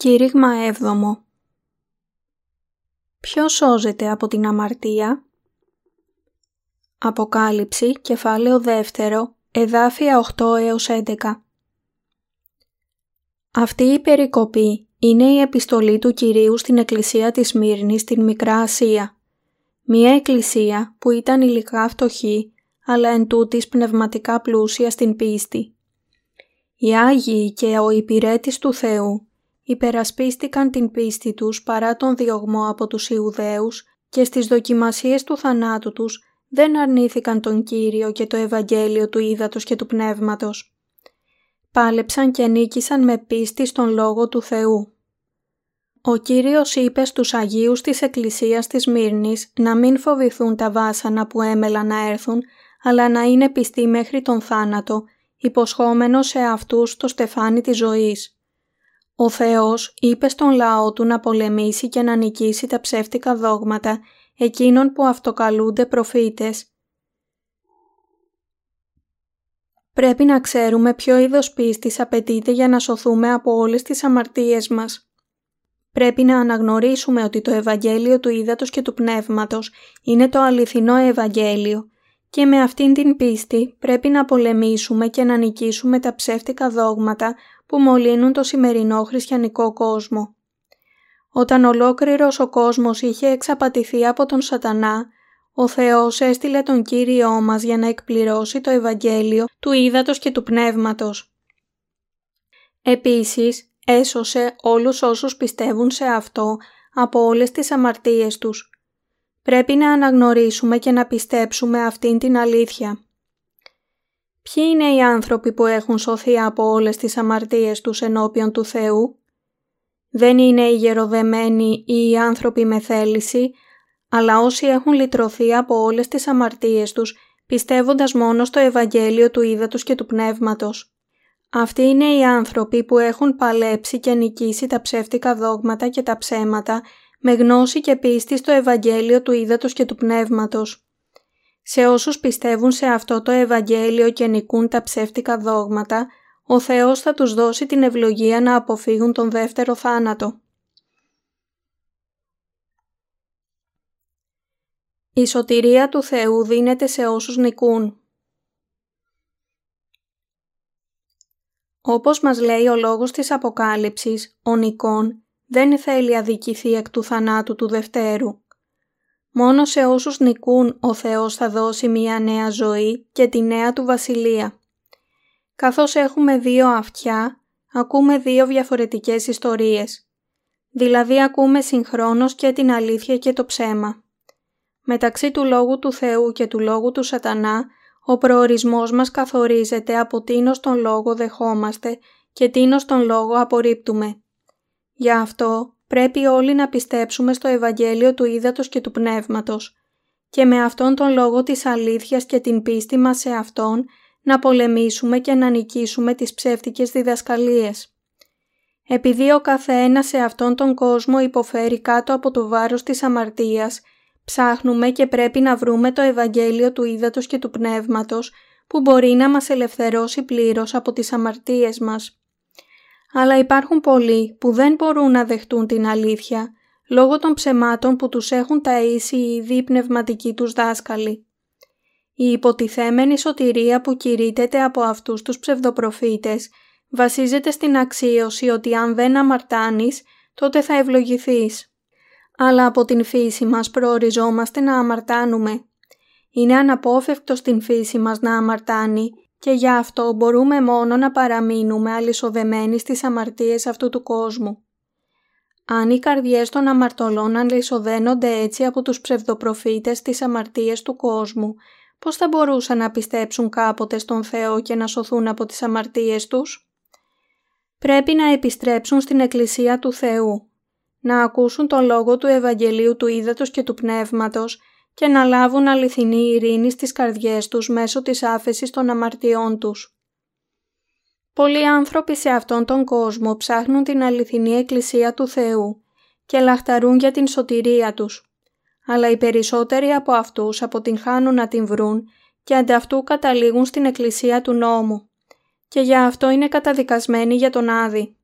Κήρυγμα 7. Ποιος σώζεται από την αμαρτία? Αποκάλυψη, κεφάλαιο 2, εδάφια 8 έως 11. Αυτή η περικοπή είναι η επιστολή του Κυρίου στην Εκκλησία της Σμύρνης στην Μικρά Ασία. Μια εκκλησία που ήταν υλικά φτωχή, αλλά εν τούτης πνευματικά πλούσια στην πίστη. Οι Άγιοι και ο υπηρέτης του Θεού υπερασπίστηκαν την πίστη τους παρά τον διωγμό από τους Ιουδαίους και στις δοκιμασίες του θανάτου τους δεν αρνήθηκαν τον Κύριο και το Ευαγγέλιο του ύδατος και του Πνεύματος. Πάλεψαν και νίκησαν με πίστη στον Λόγο του Θεού. Ο Κύριος είπε στους Αγίους της Εκκλησίας της Σμύρνης να μην φοβηθούν τα βάσανα που έμελα να έρθουν, αλλά να είναι πιστοί μέχρι τον θάνατο, υποσχόμενος σε αυτούς το στεφάνι της ζωής. Ο Θεός είπε στον λαό του να πολεμήσει και να νικήσει τα ψεύτικα δόγματα εκείνων που αυτοκαλούνται προφήτες. Πρέπει να ξέρουμε ποιο είδος πίστης απαιτείται για να σωθούμε από όλες τις αμαρτίες μας. Πρέπει να αναγνωρίσουμε ότι το Ευαγγέλιο του ύδατος και του Πνεύματος είναι το αληθινό Ευαγγέλιο και με αυτήν την πίστη πρέπει να πολεμήσουμε και να νικήσουμε τα ψεύτικα δόγματα που μολύνουν το σημερινό χριστιανικό κόσμο. Όταν ολόκληρος ο κόσμος είχε εξαπατηθεί από τον σατανά, ο Θεός έστειλε τον Κύριό μας για να εκπληρώσει το Ευαγγέλιο του ύδατος και του Πνεύματος. Επίσης, έσωσε όλους όσους πιστεύουν σε αυτό από όλες τις αμαρτίες τους. Πρέπει να αναγνωρίσουμε και να πιστέψουμε αυτήν την αλήθεια. Ποιοι είναι οι άνθρωποι που έχουν σωθεί από όλες τις αμαρτίες τους ενώπιον του Θεού? Δεν είναι οι γεροδεμένοι ή οι άνθρωποι με θέληση, αλλά όσοι έχουν λυτρωθεί από όλες τις αμαρτίες τους, πιστεύοντας μόνο στο Ευαγγέλιο του ύδατος και του Πνεύματος. Αυτοί είναι οι άνθρωποι που έχουν παλέψει και νικήσει τα ψεύτικα δόγματα και τα ψέματα με γνώση και πίστη στο Ευαγγέλιο του ύδατος και του Πνεύματος. Σε όσους πιστεύουν σε αυτό το Ευαγγέλιο και νικούν τα ψεύτικα δόγματα, ο Θεός θα τους δώσει την ευλογία να αποφύγουν τον δεύτερο θάνατο. Η σωτηρία του Θεού δίνεται σε όσους νικούν. Όπως μας λέει ο λόγος της Αποκάλυψης, ο νικών δεν θέλει αδικηθεί εκ του θανάτου του δευτέρου. Μόνο σε όσους νικούν ο Θεός θα δώσει μία νέα ζωή και τη νέα του βασιλεία. Καθώς έχουμε δύο αυτιά, ακούμε δύο διαφορετικές ιστορίες. Δηλαδή ακούμε συγχρόνως και την αλήθεια και το ψέμα. Μεταξύ του Λόγου του Θεού και του Λόγου του Σατανά, ο προορισμός μας καθορίζεται από τίνος τον Λόγο δεχόμαστε και τίνος τον Λόγο απορρίπτουμε. Γι' αυτό πρέπει όλοι να πιστέψουμε στο Ευαγγέλιο του ύδατος και του Πνεύματος και με αυτόν τον λόγο της αλήθειας και την πίστη μας σε αυτόν να πολεμήσουμε και να νικήσουμε τις ψεύτικες διδασκαλίες. Επειδή ο καθένας σε αυτόν τον κόσμο υποφέρει κάτω από το βάρος της αμαρτίας, ψάχνουμε και πρέπει να βρούμε το Ευαγγέλιο του ύδατος και του Πνεύματος που μπορεί να μας ελευθερώσει πλήρως από τις αμαρτίες μας. Αλλά υπάρχουν πολλοί που δεν μπορούν να δεχτούν την αλήθεια λόγω των ψεμάτων που τους έχουν ταΐσει οι ήδη πνευματικοί τους δάσκαλοι. Η υποτιθέμενη σωτηρία που κηρύττεται από αυτούς τους ψευδοπροφήτες βασίζεται στην αξίωση ότι αν δεν αμαρτάνεις, τότε θα ευλογηθείς. Αλλά από την φύση μας προοριζόμαστε να αμαρτάνουμε. Είναι αναπόφευκτο στην φύση μας να αμαρτάνει, και γι' αυτό μπορούμε μόνο να παραμείνουμε αλυσοδεμένοι στις αμαρτίες αυτού του κόσμου. Αν οι καρδιές των αμαρτωλών αλυσοδένονται έτσι από τους ψευδοπροφήτες στις αμαρτίες του κόσμου, πώς θα μπορούσαν να πιστέψουν κάποτε στον Θεό και να σωθούν από τις αμαρτίες τους? Πρέπει να επιστρέψουν στην Εκκλησία του Θεού, να ακούσουν τον λόγο του Ευαγγελίου του ύδατος και του Πνεύματος και να λάβουν αληθινή ειρήνη στις καρδιές τους μέσω της άφεσης των αμαρτιών τους. Πολλοί άνθρωποι σε αυτόν τον κόσμο ψάχνουν την αληθινή Εκκλησία του Θεού και λαχταρούν για την σωτηρία τους, αλλά οι περισσότεροι από αυτούς αποτυγχάνουν να την βρουν και ανταυτού καταλήγουν στην Εκκλησία του νόμου και γι' αυτό είναι καταδικασμένοι για τον Άδη.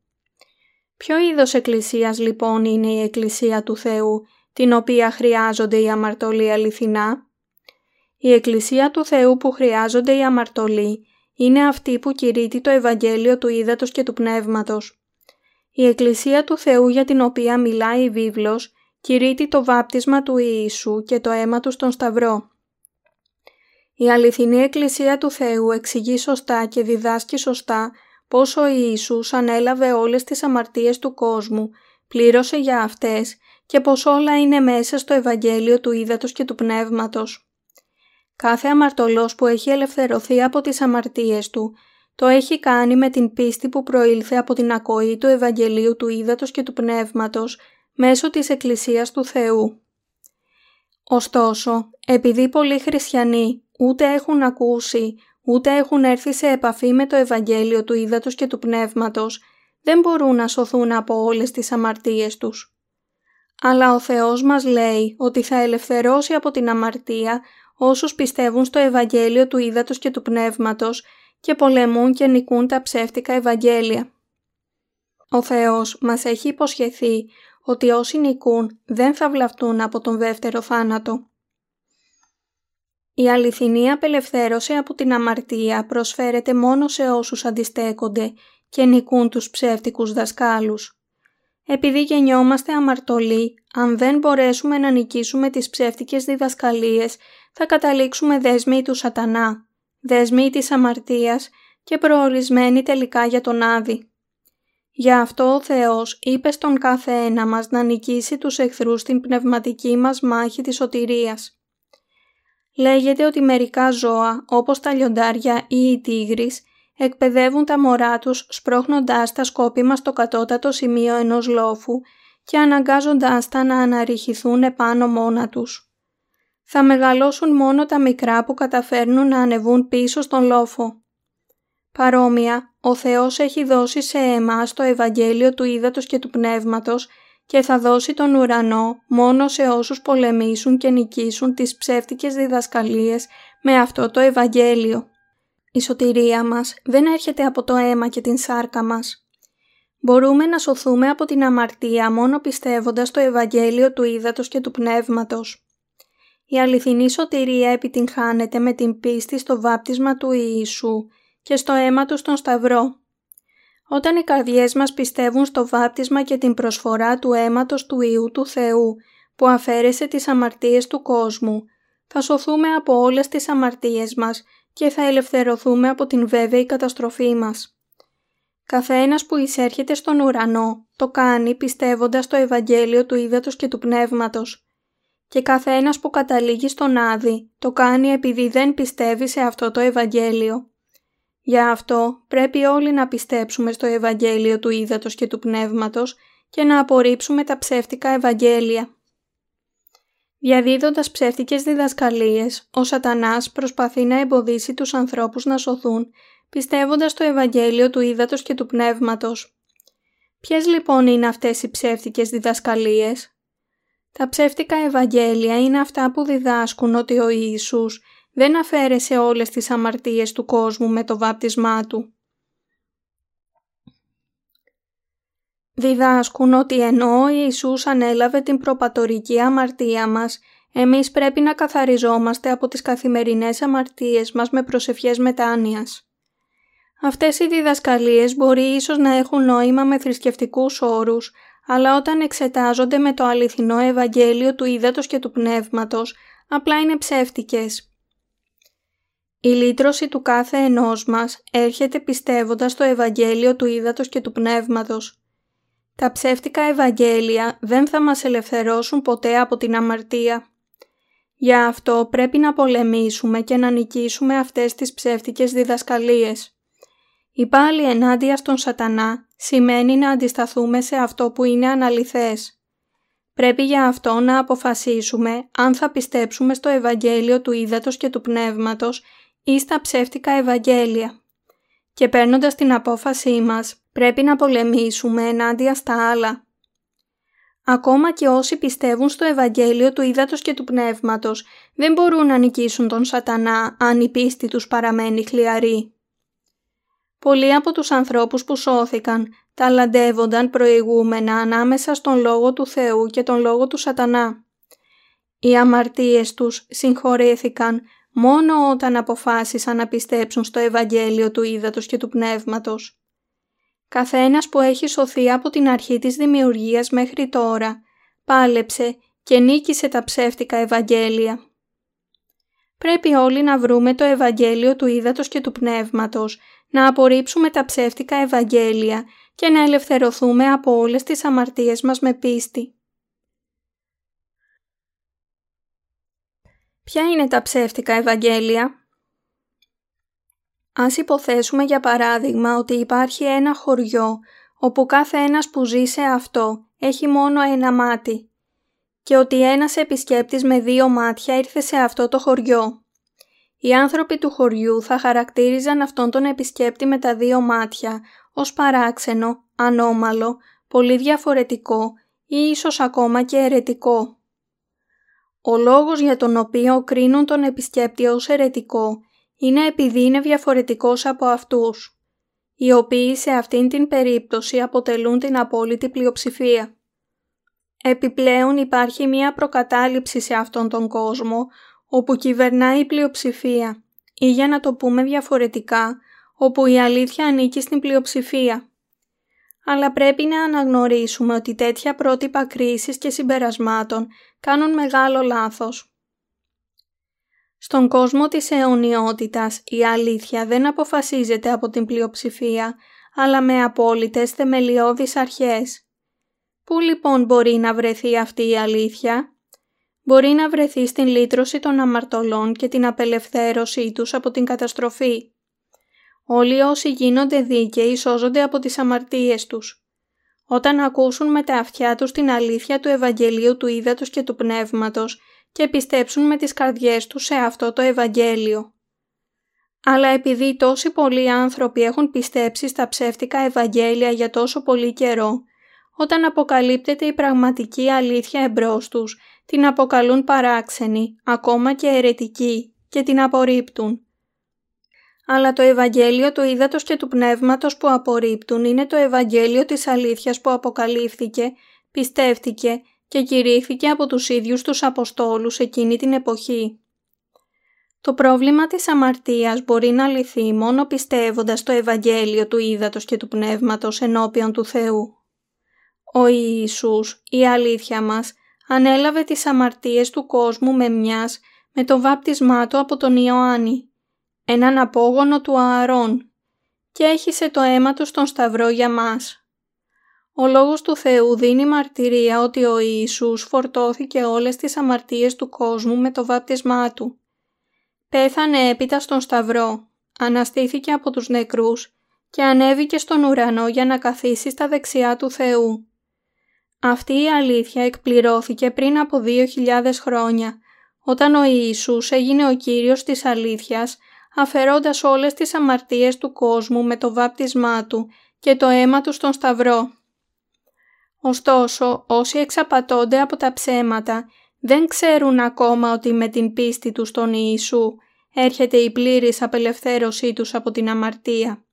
Ποιο είδος εκκλησίας λοιπόν είναι η εκκλησία του Θεού, την οποία χρειάζονται οι αμαρτωλοί αληθινά? Η εκκλησία του Θεού που χρειάζονται οι αμαρτωλοί είναι αυτή που κηρύττει το Ευαγγέλιο του ύδατος και του Πνεύματος. Η εκκλησία του Θεού για την οποία μιλάει η βίβλος κηρύττει το βάπτισμα του Ιησού και το αίμα του στον Σταυρό. Η αληθινή εκκλησία του Θεού εξηγεί σωστά και διδάσκει σωστά πόσο ο Ιησούς ανέλαβε όλες τις αμαρτίες του κόσμου, πλήρωσε για αυτές και πως όλα είναι μέσα στο Ευαγγέλιο του ύδατος και του Πνεύματος. Κάθε αμαρτωλός που έχει ελευθερωθεί από τις αμαρτίες του, το έχει κάνει με την πίστη που προήλθε από την ακοή του Ευαγγελίου του ύδατος και του Πνεύματος μέσω της Εκκλησίας του Θεού. Ωστόσο, επειδή πολλοί χριστιανοί ούτε έχουν ακούσει, ούτε έχουν έρθει σε επαφή με το Ευαγγέλιο του ύδατος και του Πνεύματος, δεν μπορούν να σωθούν από όλες τις αμαρτίες τους. Αλλά ο Θεός μας λέει ότι θα ελευθερώσει από την αμαρτία όσους πιστεύουν στο Ευαγγέλιο του ύδατος και του Πνεύματος και πολεμούν και νικούν τα ψεύτικα Ευαγγέλια. Ο Θεός μας έχει υποσχεθεί ότι όσοι νικούν δεν θα βλαφτούν από τον δεύτερο θάνατο. Η αληθινή απελευθέρωση από την αμαρτία προσφέρεται μόνο σε όσους αντιστέκονται και νικούν τους ψεύτικους δασκάλους. Επειδή γεννιόμαστε αμαρτωλοί, αν δεν μπορέσουμε να νικήσουμε τις ψεύτικες διδασκαλίες, θα καταλήξουμε δέσμοι του σατανά, δέσμοι της αμαρτίας και προορισμένοι τελικά για τον άδη. Γι' αυτό ο Θεός είπε στον κάθε ένα μας να νικήσει τους εχθρούς στην πνευματική μας μάχη της σωτηρίας. Λέγεται ότι μερικά ζώα, όπως τα λιοντάρια ή οι τίγρεις, εκπαιδεύουν τα μωρά τους σπρώχνοντάς τα σκόπιμα στο κατώτατο σημείο ενός λόφου και αναγκάζοντάς τα να αναρριχηθούν επάνω μόνα τους. Θα μεγαλώσουν μόνο τα μικρά που καταφέρνουν να ανεβούν πίσω στον λόφο. Παρόμοια, ο Θεός έχει δώσει σε εμάς το Ευαγγέλιο του ύδατος και του Πνεύματος και θα δώσει τον ουρανό μόνο σε όσους πολεμήσουν και νικήσουν τις ψεύτικες διδασκαλίες με αυτό το Ευαγγέλιο. Η σωτηρία μας δεν έρχεται από το αίμα και την σάρκα μας. Μπορούμε να σωθούμε από την αμαρτία μόνο πιστεύοντας το Ευαγγέλιο του ύδατος και του Πνεύματος. Η αληθινή σωτηρία επιτυγχάνεται με την πίστη στο βάπτισμα του Ιησού και στο αίμα του στον Σταυρό. Όταν οι καρδιές μας πιστεύουν στο βάπτισμα και την προσφορά του αίματος του Υιού του Θεού που αφαίρεσε τις αμαρτίες του κόσμου, θα σωθούμε από όλες τις αμαρτίες μας και θα ελευθερωθούμε από την βέβαιη καταστροφή μας. Καθένας που εισέρχεται στον ουρανό το κάνει πιστεύοντας το Ευαγγέλιο του ύδατος και του Πνεύματος και καθένας που καταλήγει στον άδη το κάνει επειδή δεν πιστεύει σε αυτό το Ευαγγέλιο. Γι' αυτό πρέπει όλοι να πιστέψουμε στο Ευαγγέλιο του ύδατος και του Πνεύματος και να απορρίψουμε τα ψεύτικα Ευαγγέλια. Διαδίδοντας ψεύτικες διδασκαλίες, ο σατανάς προσπαθεί να εμποδίσει τους ανθρώπους να σωθούν, πιστεύοντας το Ευαγγέλιο του ύδατος και του Πνεύματος. Ποιες λοιπόν είναι αυτές οι ψεύτικες διδασκαλίες? Τα ψεύτικα Ευαγγέλια είναι αυτά που διδάσκουν ότι ο Ιησούς δεν αφαίρεσε όλες τις αμαρτίες του κόσμου με το βάπτισμά του. Διδάσκουν ότι ενώ ο Ιησούς ανέλαβε την προπατορική αμαρτία μας, εμείς πρέπει να καθαριζόμαστε από τις καθημερινές αμαρτίες μας με προσευχές μετάνοιας. Αυτές οι διδασκαλίες μπορεί ίσως να έχουν νόημα με θρησκευτικούς όρους, αλλά όταν εξετάζονται με το αληθινό Ευαγγέλιο του ύδατος και του Πνεύματος, απλά είναι ψεύτικες. Η λύτρωση του κάθε ενός μας έρχεται πιστεύοντας το Ευαγγέλιο του ύδατος και του Πνεύματος. Τα ψεύτικα Ευαγγέλια δεν θα μας ελευθερώσουν ποτέ από την αμαρτία. Γι' αυτό πρέπει να πολεμήσουμε και να νικήσουμε αυτές τις ψεύτικες διδασκαλίες. Η πάλη ενάντια στον σατανά σημαίνει να αντισταθούμε σε αυτό που είναι αναλυθές. Πρέπει γι' αυτό να αποφασίσουμε αν θα πιστέψουμε στο Ευαγγέλιο του ύδατος και του Πνεύματος ή στα ψεύτικα Ευαγγέλια. Και παίρνοντας την απόφασή μας, πρέπει να πολεμήσουμε ενάντια στα άλλα. Ακόμα και όσοι πιστεύουν στο Ευαγγέλιο του ύδατος και του Πνεύματος, δεν μπορούν να νικήσουν τον σατανά αν η πίστη τους παραμένει χλιαρή. Πολλοί από τους ανθρώπους που σώθηκαν ταλαντεύονταν προηγούμενα ανάμεσα στον λόγο του Θεού και τον λόγο του σατανά. Οι αμαρτίες τους συγχωρήθηκαν μόνο όταν αποφάσισαν να πιστέψουν στο Ευαγγέλιο του ύδατος και του Πνεύματος. Καθένας που έχει σωθεί από την αρχή της δημιουργίας μέχρι τώρα, πάλεψε και νίκησε τα ψεύτικα Ευαγγέλια. Πρέπει όλοι να βρούμε το Ευαγγέλιο του ύδατος και του Πνεύματος, να απορρίψουμε τα ψεύτικα Ευαγγέλια και να ελευθερωθούμε από όλες τις αμαρτίες μας με πίστη. Ποια είναι τα ψεύτικα Ευαγγέλια? Ας υποθέσουμε για παράδειγμα ότι υπάρχει ένα χωριό όπου κάθε ένας που ζει σε αυτό έχει μόνο ένα μάτι και ότι ένας επισκέπτης με δύο μάτια ήρθε σε αυτό το χωριό. Οι άνθρωποι του χωριού θα χαρακτήριζαν αυτόν τον επισκέπτη με τα δύο μάτια ως παράξενο, ανώμαλο, πολύ διαφορετικό ή ίσως ακόμα και αιρετικό. Ο λόγος για τον οποίο κρίνουν τον επισκέπτη ως αιρετικό είναι επειδή είναι διαφορετικός από αυτούς, οι οποίοι σε αυτήν την περίπτωση αποτελούν την απόλυτη πλειοψηφία. Επιπλέον υπάρχει μία προκατάληψη σε αυτόν τον κόσμο, όπου κυβερνάει η πλειοψηφία ή για να το πούμε διαφορετικά, όπου η αλήθεια ανήκει στην πλειοψηφία. Αλλά πρέπει να αναγνωρίσουμε ότι τέτοια πρότυπα κρίσης και συμπερασμάτων κάνουν μεγάλο λάθος. Στον κόσμο της αιωνιότητας η αλήθεια δεν αποφασίζεται από την πλειοψηφία, αλλά με απόλυτες θεμελιώδεις αρχές. Πού λοιπόν μπορεί να βρεθεί αυτή η αλήθεια? Μπορεί να βρεθεί στην λύτρωση των αμαρτωλών και την απελευθέρωσή τους από την καταστροφή. Όλοι όσοι γίνονται δίκαιοι σώζονται από τις αμαρτίες τους. Όταν ακούσουν με τα αυτιά τους την αλήθεια του Ευαγγελίου του ύδατος και του Πνεύματος και πιστέψουν με τις καρδιές τους σε αυτό το Ευαγγέλιο. Αλλά επειδή τόσοι πολλοί άνθρωποι έχουν πιστέψει στα ψεύτικα Ευαγγέλια για τόσο πολύ καιρό, όταν αποκαλύπτεται η πραγματική αλήθεια εμπρός τους, την αποκαλούν παράξενη, ακόμα και αιρετική και την απορρίπτουν. Αλλά το Ευαγγέλιο του ύδατος και του Πνεύματος που απορρίπτουν είναι το Ευαγγέλιο της αλήθειας που αποκαλύφθηκε, πιστεύτηκε και κηρύχθηκε από τους ίδιους τους Αποστόλους εκείνη την εποχή. Το πρόβλημα της αμαρτίας μπορεί να λυθεί μόνο πιστεύοντας το Ευαγγέλιο του ύδατος και του Πνεύματος ενώπιον του Θεού. Ο Ιησούς, η αλήθεια μας, ανέλαβε τις αμαρτίες του κόσμου με μιας με το βάπτισμά του από τον Ιωάννη, έναν απόγονο του Ααρών, και έχισε το αίμα του στον σταυρό για μας. Ο Λόγος του Θεού δίνει μαρτυρία ότι ο Ιησούς φορτώθηκε όλες τις αμαρτίες του κόσμου με το βάπτισμά του. Πέθανε έπειτα στον σταυρό, αναστήθηκε από τους νεκρούς και ανέβηκε στον ουρανό για να καθίσει στα δεξιά του Θεού. Αυτή η αλήθεια εκπληρώθηκε πριν από 2.000 χρόνια, όταν ο Ιησούς έγινε ο Κύριος της αλήθειας, αφαιρώντας όλες τις αμαρτίες του κόσμου με το βάπτισμά του και το αίμα του στον σταυρό. Ωστόσο, όσοι εξαπατώνται από τα ψέματα, δεν ξέρουν ακόμα ότι με την πίστη τους στον Ιησού έρχεται η πλήρης απελευθέρωσή τους από την αμαρτία.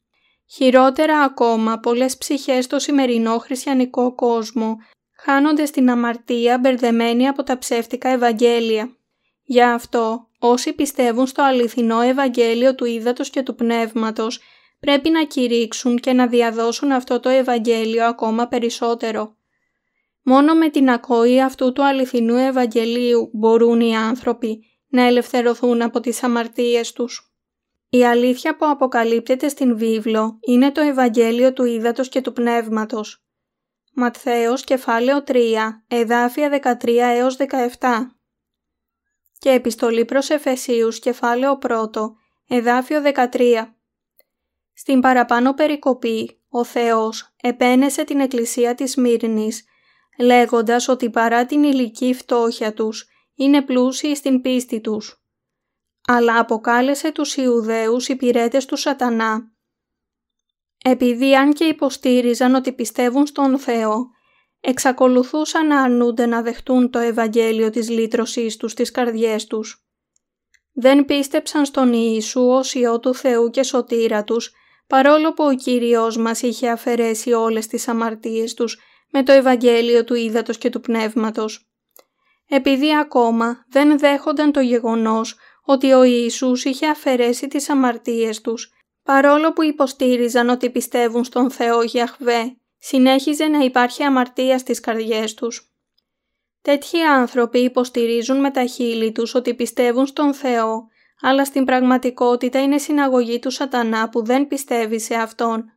Χειρότερα ακόμα, πολλές ψυχές στο σημερινό χριστιανικό κόσμο χάνονται στην αμαρτία μπερδεμένοι από τα ψεύτικα Ευαγγέλια. Γι' αυτό, όσοι πιστεύουν στο αληθινό Ευαγγέλιο του ύδατος και του Πνεύματος, πρέπει να κηρύξουν και να διαδώσουν αυτό το Ευαγγέλιο ακόμα περισσότερο. Μόνο με την ακοή αυτού του αληθινού Ευαγγελίου μπορούν οι άνθρωποι να ελευθερωθούν από τις αμαρτίες τους. Η αλήθεια που αποκαλύπτεται στην βίβλο είναι το Ευαγγέλιο του ύδατος και του Πνεύματος. Ματθαίος κεφάλαιο 3, εδάφια 13 έως 17 και επιστολή προς Εφεσίους κεφάλαιο 1, εδάφιο 13. Στην παραπάνω περικοπή, ο Θεός επαίνεσε την εκκλησία της Σμύρνης, λέγοντας ότι παρά την υλική φτώχεια τους, είναι πλούσιοι στην πίστη τους. Αλλά αποκάλεσε τους Ιουδαίους υπηρέτες του σατανά, επειδή αν και υποστήριζαν ότι πιστεύουν στον Θεό, εξακολουθούσαν να αρνούνται να δεχτούν το Ευαγγέλιο της λύτρωσής τους στις καρδιές τους. Δεν πίστεψαν στον Ιησού ως Υιό του Θεού και Σωτήρα τους, παρόλο που ο Κύριος μας είχε αφαιρέσει όλες τις αμαρτίες τους με το Ευαγγέλιο του ύδατος και του Πνεύματος. Επειδή ακόμα δεν δέχονταν το γεγονός ότι ο Ιησούς είχε αφαιρέσει τις αμαρτίες τους, παρόλο που υποστήριζαν ότι πιστεύουν στον Θεό Γιαχβέ, συνέχιζε να υπάρχει αμαρτία στις καρδιές τους. Τέτοιοι άνθρωποι υποστηρίζουν με τα χείλη τους ότι πιστεύουν στον Θεό, αλλά στην πραγματικότητα είναι συναγωγή του σατανά που δεν πιστεύει σε Αυτόν.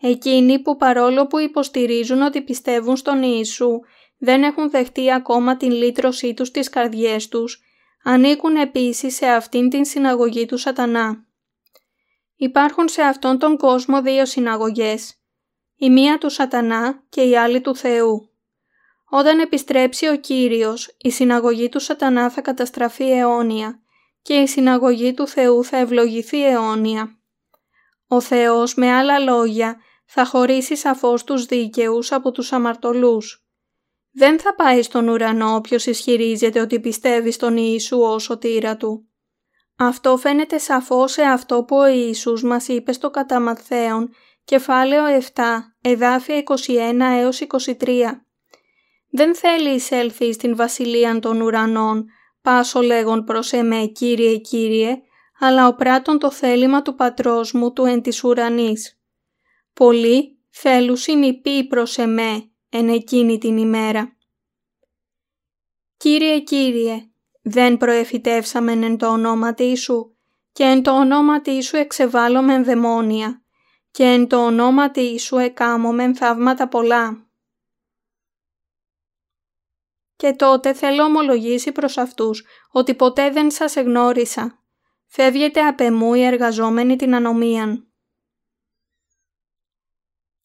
Εκείνοι που παρόλο που υποστηρίζουν ότι πιστεύουν στον Ιησού, δεν έχουν δεχτεί ακόμα την λύτρωσή τους στις καρδιές τους, ανήκουν επίσης σε αυτήν την συναγωγή του σατανά. Υπάρχουν σε αυτόν τον κόσμο δύο συναγωγές, η μία του σατανά και η άλλη του Θεού. Όταν επιστρέψει ο Κύριος, η συναγωγή του σατανά θα καταστραφεί αιώνια και η συναγωγή του Θεού θα ευλογηθεί αιώνια. Ο Θεός, με άλλα λόγια, θα χωρίσει σαφώς τους δίκαιους από τους αμαρτωλούς. Δεν θα πάει στον ουρανό όποιος ισχυρίζεται ότι πιστεύει στον Ιησού ως σωτήρα του. Αυτό φαίνεται σαφώς σε αυτό που ο Ιησούς μας είπε στο κατά Ματθαίον, κεφάλαιο 7, εδάφια 21 έως 23. «Δεν θέλει εισέλθει στην βασιλείαν των ουρανών, πάσο λέγον προς εμέ, Κύριε, Κύριε, αλλά οπράττων το θέλημα του Πατρός μου του εν της ουρανής. Πολλοί θέλουσιν υπή προς εμέ, εν εκείνη την ημέρα. Κύριε, Κύριε, δεν προεφητεύσαμεν εν το ονόματι Σου, και εν το ονόματι Σου εξεβάλλομεν δαιμόνια, και εν το ονόματι Σου εκάμωμεν θαύματα πολλά». Και τότε θέλω ομολογήσει προς αυτούς ότι ποτέ δεν σας εγνώρισα. Φεύγετε απ' εμού οι εργαζόμενοι την ανομίαν.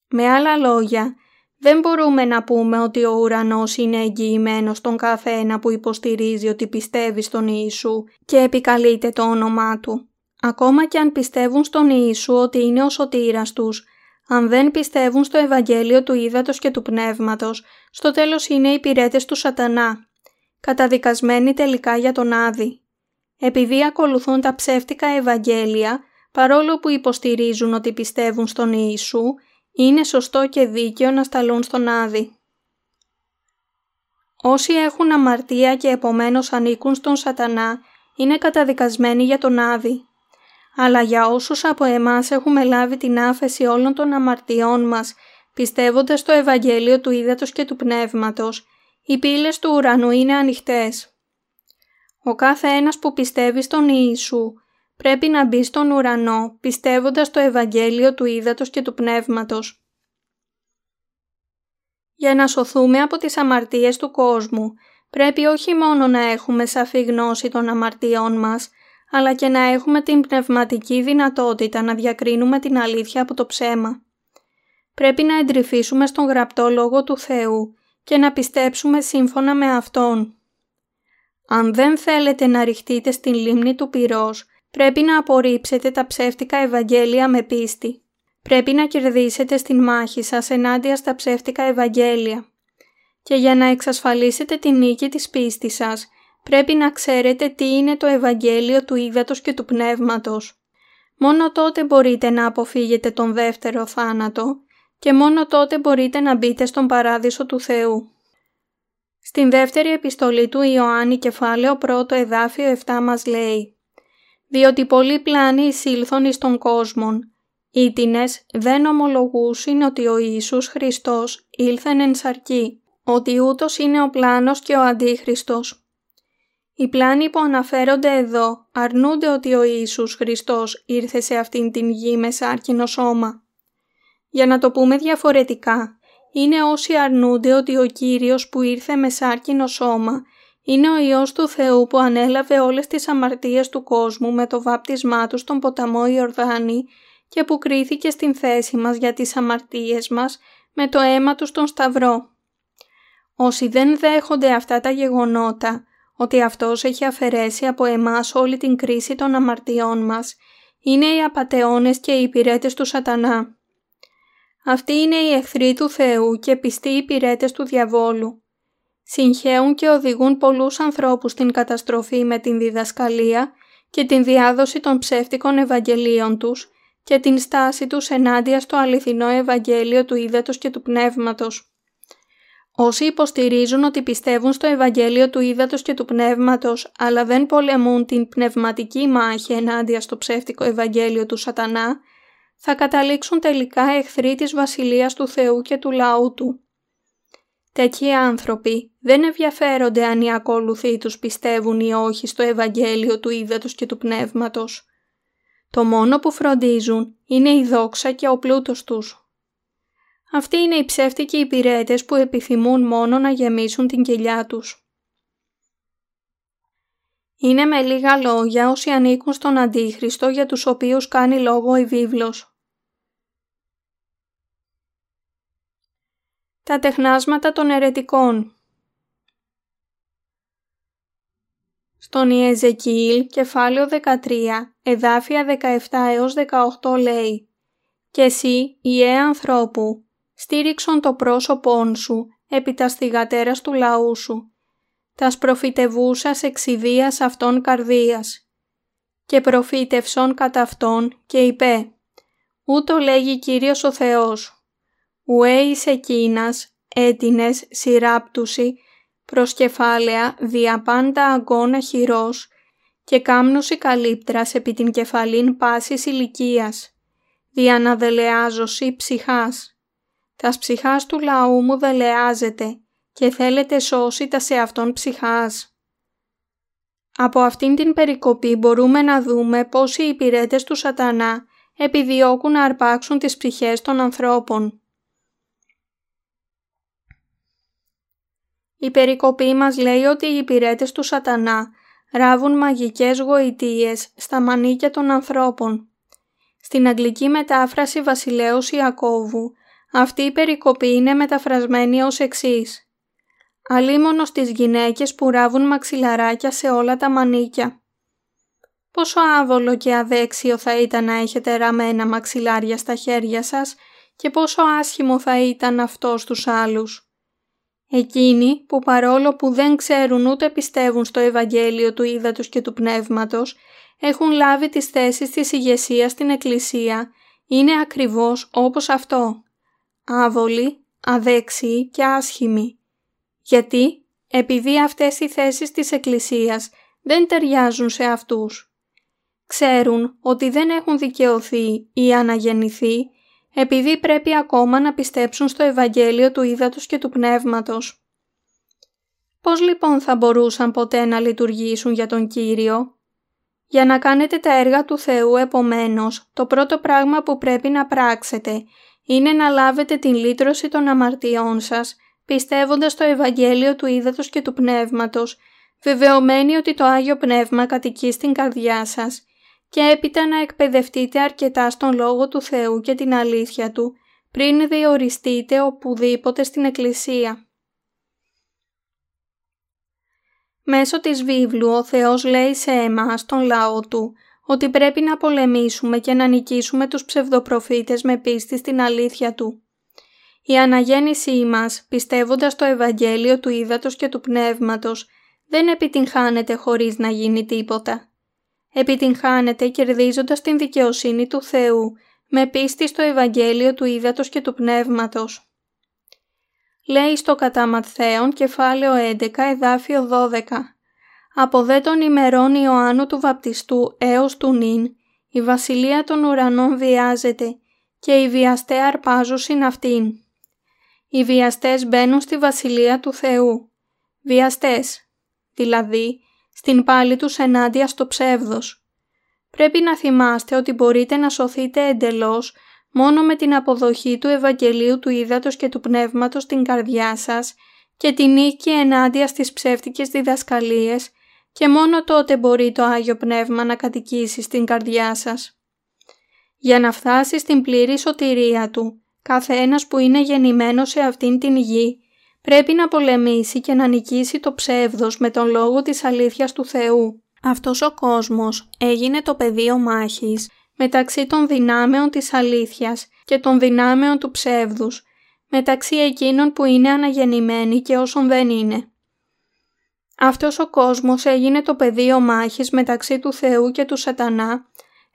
Με άλλα λόγια, δεν μπορούμε να πούμε ότι ο ουρανός είναι εγγυημένος στον κάθε ένα που υποστηρίζει ότι πιστεύει στον Ιησού και επικαλείται το όνομά Του. Ακόμα και αν πιστεύουν στον Ιησού ότι είναι ο σωτήρας τους, αν δεν πιστεύουν στο Ευαγγέλιο του ύδατος και του Πνεύματος, στο τέλος είναι υπηρέτες του σατανά, καταδικασμένοι τελικά για τον Άδη. Επειδή ακολουθούν τα ψεύτικα Ευαγγέλια, παρόλο που υποστηρίζουν ότι πιστεύουν στον Ιησού, είναι σωστό και δίκαιο να σταλούν στον Άδη. Όσοι έχουν αμαρτία και επομένως ανήκουν στον σατανά, είναι καταδικασμένοι για τον Άδη. Αλλά για όσους από εμάς έχουμε λάβει την άφεση όλων των αμαρτιών μας, πιστεύοντας στο Ευαγγέλιο του ύδατος και του Πνεύματος, οι πύλες του ουρανού είναι ανοιχτές. Ο κάθε ένας που πιστεύει στον Ιησού πρέπει να μπει στον ουρανό πιστεύοντας το Ευαγγέλιο του ύδατος και του Πνεύματος. Για να σωθούμε από τις αμαρτίες του κόσμου, πρέπει όχι μόνο να έχουμε σαφή γνώση των αμαρτιών μας, αλλά και να έχουμε την πνευματική δυνατότητα να διακρίνουμε την αλήθεια από το ψέμα. Πρέπει να εντρυφήσουμε στον γραπτό λόγο του Θεού και να πιστέψουμε σύμφωνα με Αυτόν. Αν δεν θέλετε να ριχτείτε στην λίμνη του πυρός, πρέπει να απορρίψετε τα ψεύτικα Ευαγγέλια με πίστη. Πρέπει να κερδίσετε στην μάχη σας ενάντια στα ψεύτικα Ευαγγέλια. Και για να εξασφαλίσετε τη νίκη της πίστης σας, πρέπει να ξέρετε τι είναι το Ευαγγέλιο του ύδατος και του Πνεύματος. Μόνο τότε μπορείτε να αποφύγετε τον δεύτερο θάνατο και μόνο τότε μπορείτε να μπείτε στον Παράδεισο του Θεού. Στην δεύτερη επιστολή του Ιωάννη κεφάλαιο 1 εδάφιο 7 μας λέει «Διότι πολλοί πλάνοι εισήλθον εις τον κόσμον, ήτινες δεν ομολογούσιν ότι ο Ιησούς Χριστός ήλθεν εν σαρκί, ότι ούτως είναι ο πλάνος και ο αντίχριστος». Οι πλάνοι που αναφέρονται εδώ αρνούνται ότι ο Ιησούς Χριστός ήρθε σε αυτήν την γη με σάρκινο σώμα. Για να το πούμε διαφορετικά, είναι όσοι αρνούνται ότι ο Κύριος που ήρθε με σάρκινο σώμα είναι ο Υιός του Θεού που ανέλαβε όλες τις αμαρτίες του κόσμου με το βάπτισμά Του στον ποταμό Ιορδάνη και που κρίθηκε στην θέση μας για τις αμαρτίες μας με το αίμα Του στον Σταυρό. Όσοι δεν δέχονται αυτά τα γεγονότα, ότι Αυτός έχει αφαιρέσει από εμάς όλη την κρίση των αμαρτιών μας, είναι οι απατεώνες και οι υπηρέτες του σατανά. Αυτοί είναι οι εχθροί του Θεού και πιστοί υπηρέτες του διαβόλου. Συγχέουν και οδηγούν πολλούς ανθρώπους στην καταστροφή με την διδασκαλία και την διάδοση των ψεύτικων Ευαγγελίων τους, και την στάση τους ενάντια στο αληθινό Ευαγγέλιο του ύδατος και του Πνεύματος. Όσοι υποστηρίζουν ότι πιστεύουν στο Ευαγγέλιο του ύδατος και του Πνεύματος, αλλά δεν πολεμούν την πνευματική μάχη ενάντια στο ψεύτικο Ευαγγέλιο του Σατανά, θα καταλήξουν τελικά εχθροί της Βασιλείας του Θεού και του λαού του. Τέτοιοι άνθρωποι δεν ενδιαφέρονται αν οι ακόλουθοι τους πιστεύουν ή όχι στο Ευαγγέλιο του ύδατος και του Πνεύματος. Το μόνο που φροντίζουν είναι η δόξα και ο πλούτος τους. Αυτοί είναι οι ψεύτικοι υπηρέτες που επιθυμούν μόνο να γεμίσουν την κοιλιά τους. Είναι με λίγα λόγια όσοι ανήκουν στον Αντίχριστο για τους οποίους κάνει λόγο η βίβλος. Τα τεχνάσματα των αιρετικών. Στον Ιεζεκιήλ, κεφάλαιο 13, εδάφια 17 έως 18 λέει «Κι εσύ, ιέ ανθρώπου, στήριξον το πρόσωπόν σου επί τας θυγατέρας του λαού σου, τας προφητευούσας εξιδίας αυτών καρδίας, και προφήτευσον κατά αυτόν και είπε «Ούτω λέγει Κύριος ο Θεός, ουέ εις εκείνας, έτινες, συράπτουσι, προς κεφάλαια δια πάντα αγκώνα χειρός και κάμνουσι καλύπτρας επί την κεφαλήν πάσης ηλικίας, δια να δελεάζωσι ψυχάς. Τας ψυχάς του λαού μου δελεάζεται και θέλετε σώσει τα σε αυτόν ψυχάς». Από αυτήν την περικοπή μπορούμε να δούμε πώς οι υπηρέτες του Σατανά επιδιώκουν να αρπάξουν τις ψυχές των ανθρώπων. Η περικοπή μας λέει ότι οι υπηρέτες του Σατανά ράβουν μαγικές γοητείες στα μανίκια των ανθρώπων. Στην αγγλική μετάφραση Βασιλέως Ιακώβου, αυτή η περικοπή είναι μεταφρασμένη ως εξής. Αλίμονο στις γυναίκες που ράβουν μαξιλαράκια σε όλα τα μανίκια. Πόσο άβολο και αδέξιο θα ήταν να έχετε ραμμένα μαξιλάρια στα χέρια σας και πόσο άσχημο θα ήταν αυτό στους άλλους. Εκείνοι που παρόλο που δεν ξέρουν ούτε πιστεύουν στο Ευαγγέλιο του ύδατος και του Πνεύματος, έχουν λάβει τις θέσεις της ηγεσίας στην Εκκλησία, είναι ακριβώς όπως αυτό. Άβολοι, αδέξιοι και άσχημοι. Γιατί? Επειδή αυτές οι θέσεις της Εκκλησίας δεν ταιριάζουν σε αυτούς. Ξέρουν ότι δεν έχουν δικαιωθεί ή αναγεννηθεί, επειδή πρέπει ακόμα να πιστέψουν στο Ευαγγέλιο του ύδατος και του Πνεύματος. Πώς λοιπόν θα μπορούσαν ποτέ να λειτουργήσουν για τον Κύριο? Για να κάνετε τα έργα του Θεού, επομένως, το πρώτο πράγμα που πρέπει να πράξετε είναι να λάβετε την λύτρωση των αμαρτιών σας, πιστεύοντας στο Ευαγγέλιο του ύδατος και του Πνεύματος, βεβαιωμένοι ότι το Άγιο Πνεύμα κατοικεί στην καρδιά σας, και έπειτα να εκπαιδευτείτε αρκετά στον Λόγο του Θεού και την αλήθεια Του, πριν διοριστείτε οπουδήποτε στην Εκκλησία. Μέσω της βίβλου ο Θεός λέει σε εμάς, τον λαό Του, ότι πρέπει να πολεμήσουμε και να νικήσουμε τους ψευδοπροφήτες με πίστη στην αλήθεια Του. Η αναγέννησή μας, πιστεύοντας το Ευαγγέλιο του ύδατος και του Πνεύματος, δεν επιτυγχάνεται χωρίς να γίνει τίποτα. Επιτυγχάνεται κερδίζοντας την δικαιοσύνη του Θεού, με πίστη στο Ευαγγέλιο του ύδατος και του Πνεύματος. Λέει στο κατά Ματθαίον, κεφάλαιο 11, εδάφιο 12. «Από δε των ημερών Ιωάννου του Βαπτιστού έως του νυν, η βασιλεία των ουρανών βιάζεται και οι βιαστέ αρπάζουσιν αυτήν. Οι βιαστές μπαίνουν στη βασιλεία του Θεού. Βιαστές, δηλαδή, στην πάλη τους ενάντια στο ψεύδος. Πρέπει να θυμάστε ότι μπορείτε να σωθείτε εντελώς μόνο με την αποδοχή του Ευαγγελίου του ύδατος και του Πνεύματος στην καρδιά σας και την νίκη ενάντια στις ψεύτικες διδασκαλίες και μόνο τότε μπορεί το Άγιο Πνεύμα να κατοικήσει στην καρδιά σας. Για να φτάσει στην πλήρη σωτηρία του, κάθε ένας που είναι γεννημένος σε αυτήν την γη, πρέπει να πολεμήσει και να νικήσει το ψεύδος με τον λόγο της αλήθειας του Θεού. Αυτός ο κόσμος έγινε το πεδίο μάχης μεταξύ των δυνάμεων της αλήθειας και των δυνάμεων του ψεύδους, μεταξύ εκείνων που είναι αναγεννημένοι και όσων δεν είναι. Αυτός ο κόσμος έγινε το πεδίο μάχης μεταξύ του Θεού και του Σατανά,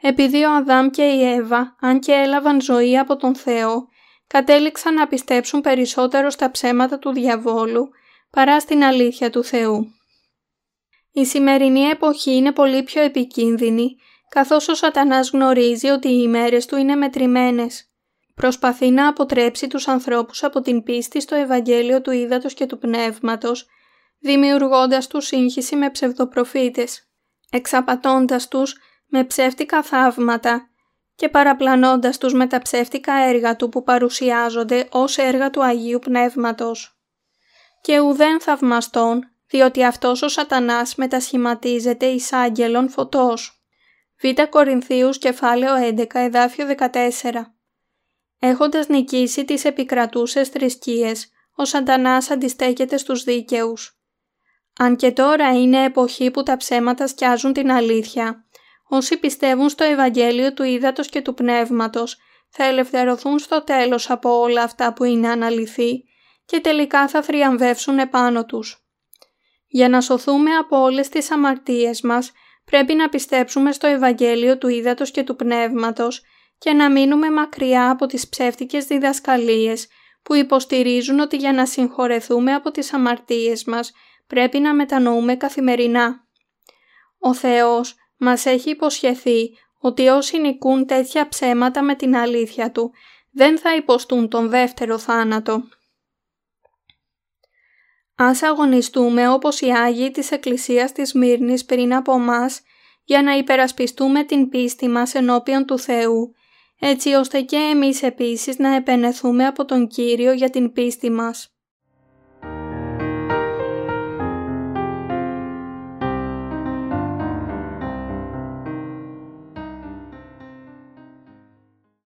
Επειδή ο Αδάμ και η Εύα, αν και έλαβαν ζωή από τον Θεό, κατέληξαν να πιστέψουν περισσότερο στα ψέματα του διαβόλου παρά στην αλήθεια του Θεού. Η σημερινή εποχή είναι πολύ πιο επικίνδυνη, καθώς ο Σατανάς γνωρίζει ότι οι ημέρες του είναι μετρημένες. Προσπαθεί να αποτρέψει τους ανθρώπους από την πίστη στο Ευαγγέλιο του Ύδατος και του Πνεύματος, δημιουργώντας τους σύγχυση με ψευδοπροφήτες, εξαπατώντας τους με ψεύτικα θαύματα και παραπλανώντας τους με τα ψεύτικα έργα του που παρουσιάζονται ως έργα του Αγίου Πνεύματος. Και ουδέν θαυμαστών, διότι αυτός ο Σατανάς μετασχηματίζεται εις άγγελον φωτός. Β' Κορινθίους κεφάλαιο 11 εδάφιο 14. Έχοντας νικήσει τις επικρατούσες θρησκείες, ο Σατανάς αντιστέκεται στους δίκαιους. Αν και τώρα είναι εποχή που τα ψέματα σκιάζουν την αλήθεια, όσοι πιστεύουν στο Ευαγγέλιο του Ύδατος και του Πνεύματος θα ελευθερωθούν στο τέλος από όλα αυτά που είναι αναλυθή και τελικά θα θριαμβεύσουν επάνω τους. Για να σωθούμε από όλες τις αμαρτίες μας, πρέπει να πιστέψουμε στο Ευαγγέλιο του Ύδατος και του Πνεύματος και να μείνουμε μακριά από τις ψεύτικες διδασκαλίες που υποστηρίζουν ότι για να συγχωρεθούμε από τις αμαρτίες μας πρέπει να μετανοούμε καθημερινά. Ο Θεός μας έχει υποσχεθεί ότι όσοι νικούν τέτοια ψέματα με την αλήθεια του δεν θα υποστούν τον δεύτερο θάνατο. Ας αγωνιστούμε όπως οι Άγιοι της Εκκλησίας της Σμύρνης πριν από μας για να υπερασπιστούμε την πίστη μας ενώπιον του Θεού, έτσι ώστε και εμείς επίσης να επενεθούμε από τον Κύριο για την πίστη μας.